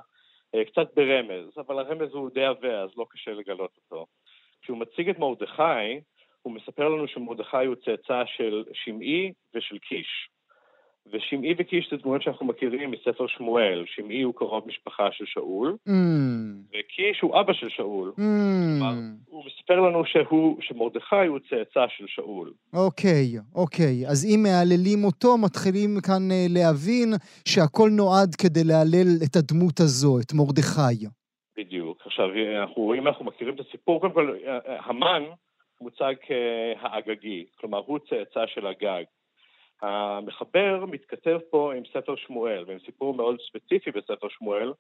קצת ברמז, אבל הרמז הוא די עבה, אז לא קשה לגלות אותו. כשהוא מציג את מרדכי, הוא מספר לנו שמרדכי הוא צאצא של שמעי ושל קיש. ושמעי וקיש זה דמויות שאנחנו מכירים מספר שמואל. שמעי הוא קרוב משפחה של שאול, וקיש הוא אבא של שאול. הוא מספר לנו שמרדכי הוא צאצא של שאול. אוקיי. אז אם מעללים אותו, מתחילים כאן להבין שהכל נועד כדי להעלל את הדמות הזו, את מרדכי. בדיוק. עכשיו, אם אנחנו מכירים את הסיפור, קודם כל, המן מוצג כהאגגי, כלומר, הוא צאצא של הגג. המחבר מתכתב פה עם ספר שמואל, ועם סיפור מאוד ספציפי בספר שמואל,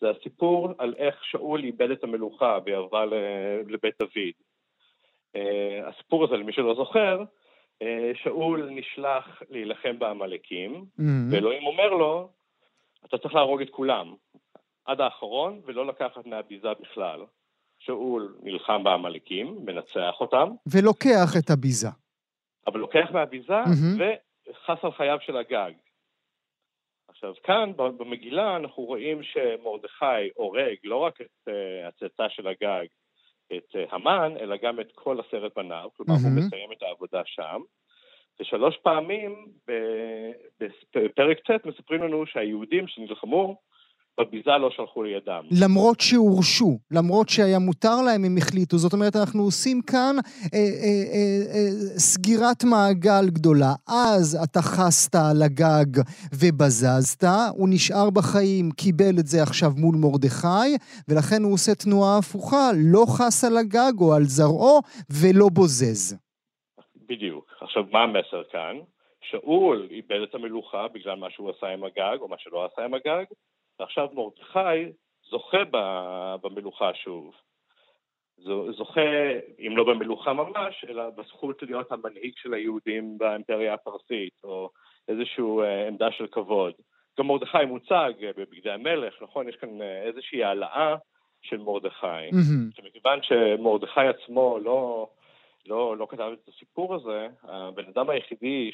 זה הסיפור על איך שאול איבד את המלוכה ועבר לבית דוד. הסיפור הזה, למי שלא זוכר, שאול נשלח להילחם בעמלקים, ואלוהים אומר לו, אתה צריך להרוג את כולם, עד האחרון, ולא לקחת מהביזה בכלל. שאול נלחם בעמלקים, מנצח אותם. ולוקח את הביזה. אבל לוקח מהביזה, וחס על חייו של הגג. עכשיו, כאן, במגילה, אנחנו רואים שמרדכי הורג לא רק את הצאצא של הגג, את המן, אלא גם את כל 10 בניו, כלומר, הוא מסיים את העבודה שם. ו3 פעמים, בפרק צ' מספרים לנו שהיהודים שנלחמו, בביזה לא שלחו לידם. למרות שהורשו, למרות שהיה מותר להם הם החליטו, זאת אומרת אנחנו עושים כאן סגירת מעגל גדולה, אז אתה חסת על הגג ובזזת, הוא נשאר בחיים, קיבל את זה עכשיו מול מרדכי, ולכן הוא עושה תנועה הפוכה, לא חס על הגג או על זרעו ולא בוזז. בדיוק, עכשיו מה המסר כאן? שאול איבד את המלוכה בגלל מה שהוא עשה עם הגג או מה שלא עשה עם הגג, ועכשיו מרדכי זוכה במלוכה שוב. זוכה, אם לא במלוכה ממש, אלא בזכות להיות המנהיג של היהודים באימפריה הפרסית, או איזושהי עמדה של כבוד. גם מרדכי מוצג בבגדי המלך, נכון? יש כאן איזושהי העלאה של מרדכי. מכיוון שמרדכי עצמו לא כתב את הסיפור הזה, הבן אדם היחידי,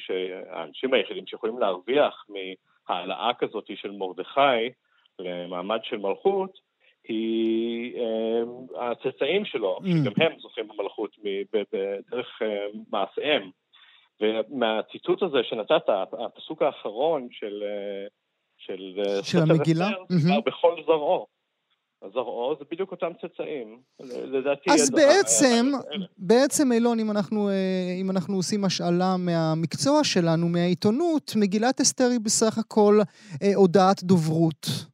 האנשים היחידים שיכולים להרוויח מהעלאה כזאת של מרדכי למעמד של מלכות, היא הצאצאים שלו, שגם הם זוכים במלכות דרך מעשיהם. ומהציטוט הזה שנתת, הפסוק האחרון של המגילה, בכל זרעו. זרעו, זה בדיוק אותם צאצאים. אז בעצם אילון, אם אנחנו עושים השאלה מהמקצוע שלנו, מהעיתונות, מגילת אסתר היא בסך הכל הודעת דוברות.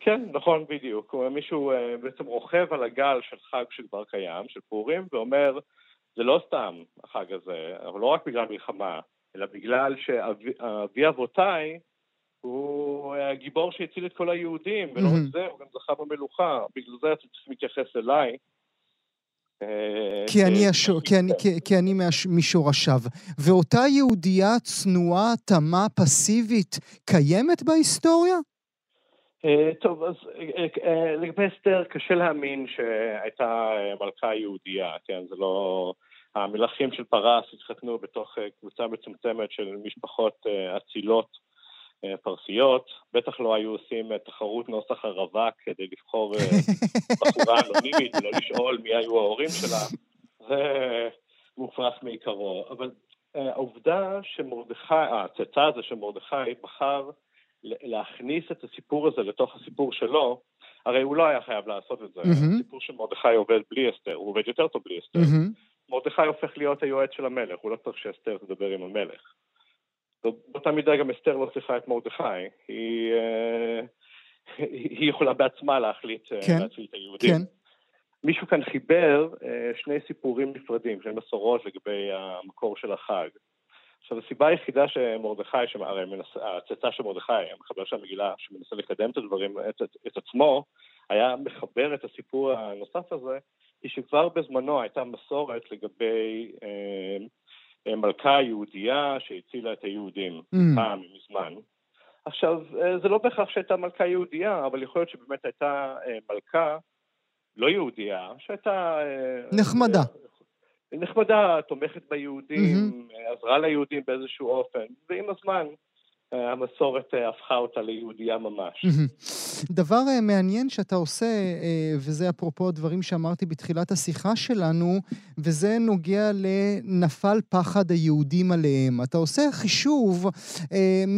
כן, נכון, בדיוק. מישהו בעצם רוכב על הגל של חג שכבר קיים, של פורים, ואומר, זה לא סתם החג הזה, אבל לא רק בגלל מלחמה, אלא בגלל שאבי אבותיי, הוא הגיבור שהציל את כל היהודים, ולא רק זה, הוא גם זכה במלוכה. בגלל זה אתם צריכים להתייחס אליי. כי אני משורשיו. ואותה יהודייה צנועה, תמה, פסיבית, קיימת בהיסטוריה? טוב, אז לגבי אסתר, קשה להאמין שהייתה מלכה יהודייה, כן? זה לא... המלכים של פרס התחתנו בתוך קבוצה מצומצמת של משפחות אצילות, פרסיות, בטח לא היו עושים תחרות נוסח הרווק כדי לבחור בחורה אנונימית ולא לשאול מי היו ההורים שלה, זה מופרס מעיקרו. אבל העובדה שמרדכי, הצאצא הזה שמרדכי בחר להכניס את הסיפור הזה לתוך הסיפור שלו, הרי הוא לא היה חייב לעשות את זה, הסיפור שמרדכי עובד בלי אסתר, הוא עובד יותר טוב בלי אסתר, מרדכי הופך להיות היועץ של המלך, הוא לא צריך שאסתר תדבר עם המלך. באותה מידה גם אסתר לא צריכה את מרדכי, היא יכולה בעצמה להחליט את היהודים. כן. מישהו כאן חיבר שני סיפורים נפרדים, שני מסורות לגבי המקור של החג. עכשיו, הסיבה היחידה שמרדכי, הרי הצאצא של מרדכי, המחבר של המגילה, שמנסה לקדם את הדברים, את עצמו, היה מחבר את הסיפור הנוסף הזה, היא שכבר בזמנו הייתה מסורת לגבי... מלכה יהודייה שהצילה את היהודים פעם מזמן. עכשיו, זה לא בהכרח שהייתה מלכה יהודייה, אבל יכול להיות שבאמת הייתה מלכה לא יהודייה, שהייתה... נחמדה. נחמדה, תומכת ביהודים, עזרה ליהודים באיזשהו אופן, ועם הזמן המסורת הפכה אותה ליהודייה ממש. דבר מעניין שאתה עושה, וזה אפרופו הדברים שאמרתי בתחילת השיחה שלנו, וזה נוגע לנפל פחד היהודים עליהם. אתה עושה חישוב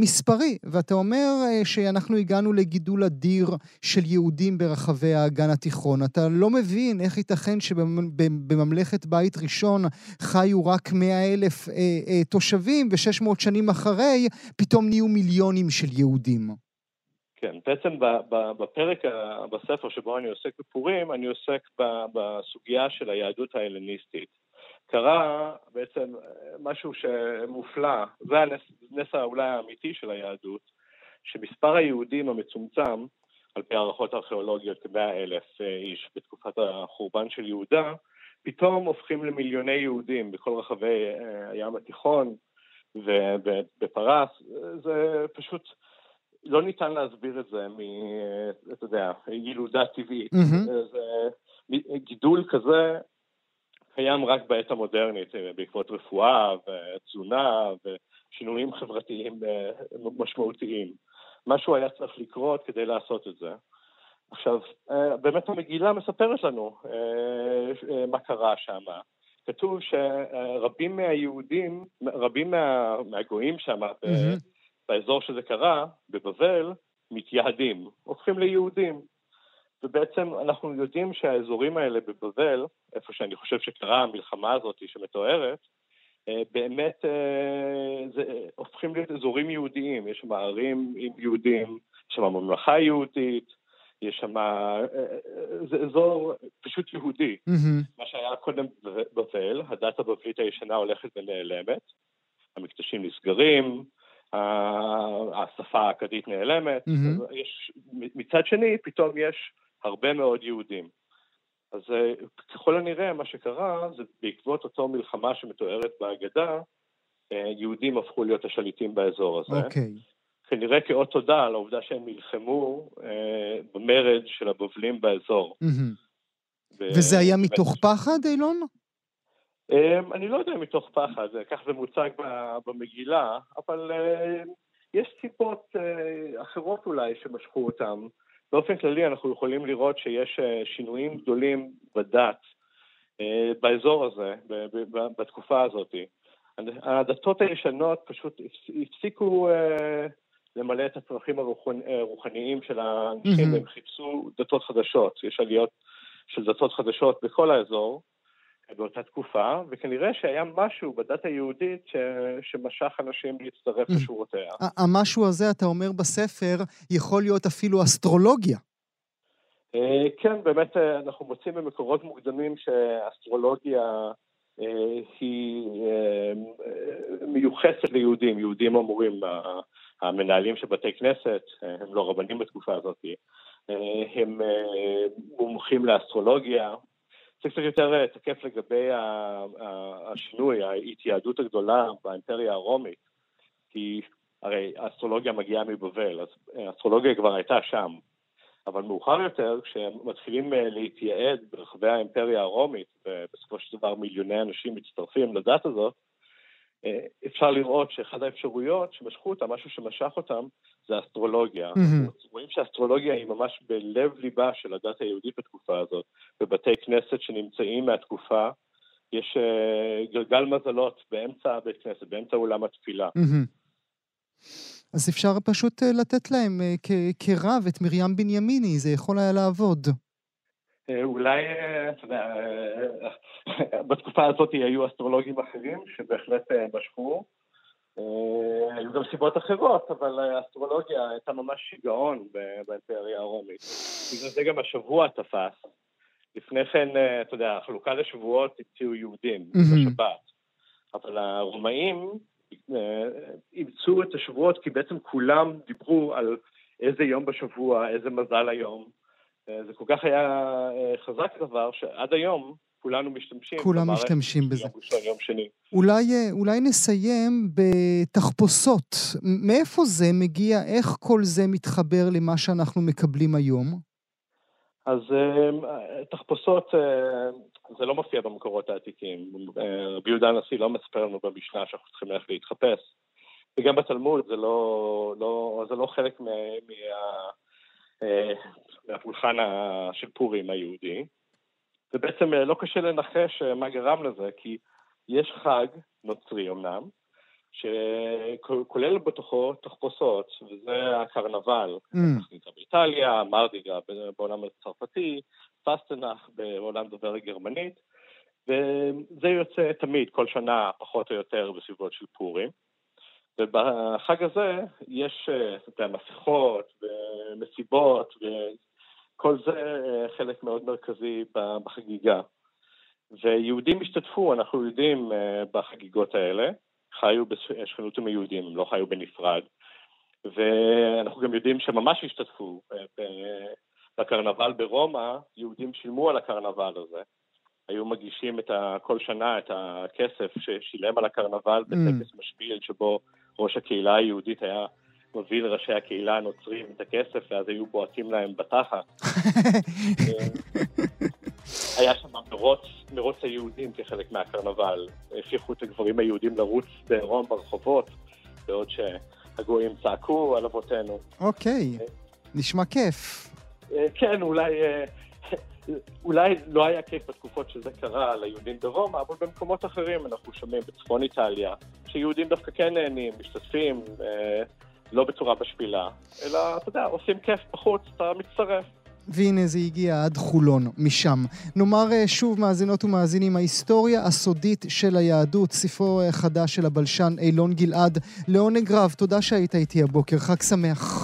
מספרי, ואתה אומר שאנחנו הגענו לגידול אדיר של יהודים ברחבי האגן התיכון. אתה לא מבין איך ייתכן שבממלכת בית ראשון חיו רק 100,000 תושבים, ו600 שנים אחרי פתאום נהיו מיליונים של יהודים. כן, בעצם בפרק בספר שבו אני עוסק בפורים, אני עוסק בסוגיה של היהדות ההלניסטית. קרה בעצם משהו שמופלא, זה הנס אולי האמיתי של היהדות, שמספר היהודים המצומצם, על פי הערכות ארכיאולוגיות כ100,000 איש בתקופת החורבן של יהודה, פתאום הופכים למיליוני יהודים בכל רחבי הים התיכון ובפרס, זה פשוט... לא ניתן להסביר את זה אתה יודע, ילודה טבעית. זה גידול כזה קיים רק בעת המודרנית, בעקבות רפואה ותזונה ושינויים חברתיים משמעותיים. משהו היה צריך לקרות כדי לעשות את זה. עכשיו, באמת המגילה מספרת לנו מה קרה שם. כתוב שרבים מהיהודים, רבים מהגויים שם, באזור שזה קרה, בבבל, מתייהדים, הופכים ליהודים. ובעצם אנחנו יודעים שהאזורים האלה בבבל, איפה שאני חושב שקרה המלחמה הזאת שמתוארת, באמת הופכים להיות אזורים יהודיים. יש שם ערים עם יהודים, יש שם ממלכה יהודית, יש שם... זה אזור פשוט יהודי. מה שהיה קודם בבבל, הדת הבבלית הישנה הולכת ונעלמת, המקדשים נסגרים, השפה האכדית נעלמת, יש, מצד שני פתאום יש הרבה מאוד יהודים. אז ככל הנראה מה שקרה זה בעקבות אותו מלחמה שמתוארת בהגדה, יהודים הפכו להיות השליטים באזור הזה. כנראה כאות תודה על העובדה שהם מלחמו במרד של הבבלים באזור. וזה היה מתוך פחד, אילון? אני לא יודע מתוך פחד, כך זה מוצג במגילה, אבל יש סיבות אחרות אולי שמשכו אותם. באופן כללי אנחנו יכולים לראות שיש שינויים גדולים בדת, באזור הזה, בתקופה הזאת. הדתות הישנות פשוט הפסיקו למלא את הצרכים הרוחניים של האנשים, והם חיפשו דתות חדשות, יש עליות של דתות חדשות בכל האזור. באותה תקופה, וכנראה שהיה משהו בדת היהודית שמשך אנשים להצטרף לשורותיה. המשהו הזה, אתה אומר בספר, יכול להיות אפילו אסטרולוגיה. כן, באמת אנחנו מוצאים במקורות מוקדמים שאסטרולוגיה היא מיוחסת ליהודים. יהודים אמורים, המנהלים של בתי כנסת, הם לא רבנים בתקופה הזאת, הם מומחים לאסטרולוגיה, זה קצת יותר תקף לגבי השינוי, ההתייעדות הגדולה באימפריה הרומית, כי הרי האסטרולוגיה מגיעה מבבל, אז האסטרולוגיה כבר הייתה שם, אבל מאוחר יותר, כשמתחילים להתייעד ברחבי האימפריה הרומית, ובסופו של דבר מיליוני אנשים מצטרפים לדת הזאת, אפשר לראות שאחד האפשרויות שמשכו אותם, משהו שמשך אותם, זה אסטרולוגיה. רואים שהאסטרולוגיה היא ממש בלב ליבה של הדת היהודית בתקופה הזאת. בבתי כנסת שנמצאים מהתקופה, יש גלגל מזלות באמצע בית כנסת, באמצע אולם התפילה. אז אפשר פשוט לתת להם כרב את מרים בנימיני, זה יכול היה לעבוד. אולי, אתה יודע, בתקופה הזאת היו אסטרולוגים אחרים שבהחלט משכו. היו גם סיבות אחרות, אבל האסטרולוגיה הייתה ממש שיגעון באימפריה הרומית. בגלל זה גם השבוע תפס. לפני כן, אתה יודע, החלוקה לשבועות המציאו יהודים בשבת. אבל הרומאים אימצו את השבועות כי בעצם כולם דיברו על איזה יום בשבוע, איזה מזל היום. זה כל כך היה חזק דבר שעד היום כולנו משתמשים. כולם משתמשים בזה. יום שני. אולי נסיים בתחפושות. מאיפה זה מגיע? איך כל זה מתחבר למה שאנחנו מקבלים היום? אז תחפושות, זה לא מופיע במקורות העתיקים. רבי יהודה הנשיא לא מספר לנו במשנה שאנחנו צריכים ללכת להתחפש. וגם בתלמוד זה לא חלק מה... מהפולחן של פורים היהודי. ובעצם לא קשה לנחש מה גרם לזה, כי יש חג נוצרי אמנם, שכולל בתוכו תחפושות, וזה הקרנבל, התחתית באיטליה, מרדיגה בעולם הצרפתי, פסטנח בעולם דובר גרמנית, וזה יוצא תמיד, כל שנה פחות או יותר בסביבות של פורים. ובחג הזה יש מסכות ומסיבות, וכל זה חלק מאוד מרכזי בחגיגה. ויהודים השתתפו, אנחנו יודעים, בחגיגות האלה, חיו בשכנות עם היהודים, הם לא חיו בנפרד, ואנחנו גם יודעים שממש השתתפו בקרנבל ברומא, יהודים שילמו על הקרנבל הזה, היו מגישים כל שנה את הכסף ששילם על הקרנבל בטקס משפיל, שבו ראש הקהילה היהודית היה מביא לראשי הקהילה הנוצרים את הכסף, ואז היו בועטים להם בתחת. היה שם מרוץ היהודים כחלק מהקרנבל, הפיכו את הגברים היהודים לרוץ בעירום ברחובות, בעוד שהגויים צעקו על אבותינו. אוקיי, נשמע כיף. כן, אולי לא היה כיף בתקופות שזה קרה ליהודים ברומא, אבל במקומות אחרים אנחנו שומעים בצפון איטליה, שיהודים דווקא כן נהנים, משתתפים, לא בצורה בשבילה, אלא, אתה יודע, עושים כיף בחוץ, אתה מצטרף. והנה זה הגיע עד חולון, משם. נאמר שוב, מאזינות ומאזינים, ההיסטוריה הסודית של היהדות, ספרו חדש של הבלשן אילון גלעד. לעונג רב, תודה שהיית איתי הבוקר, חג שמח.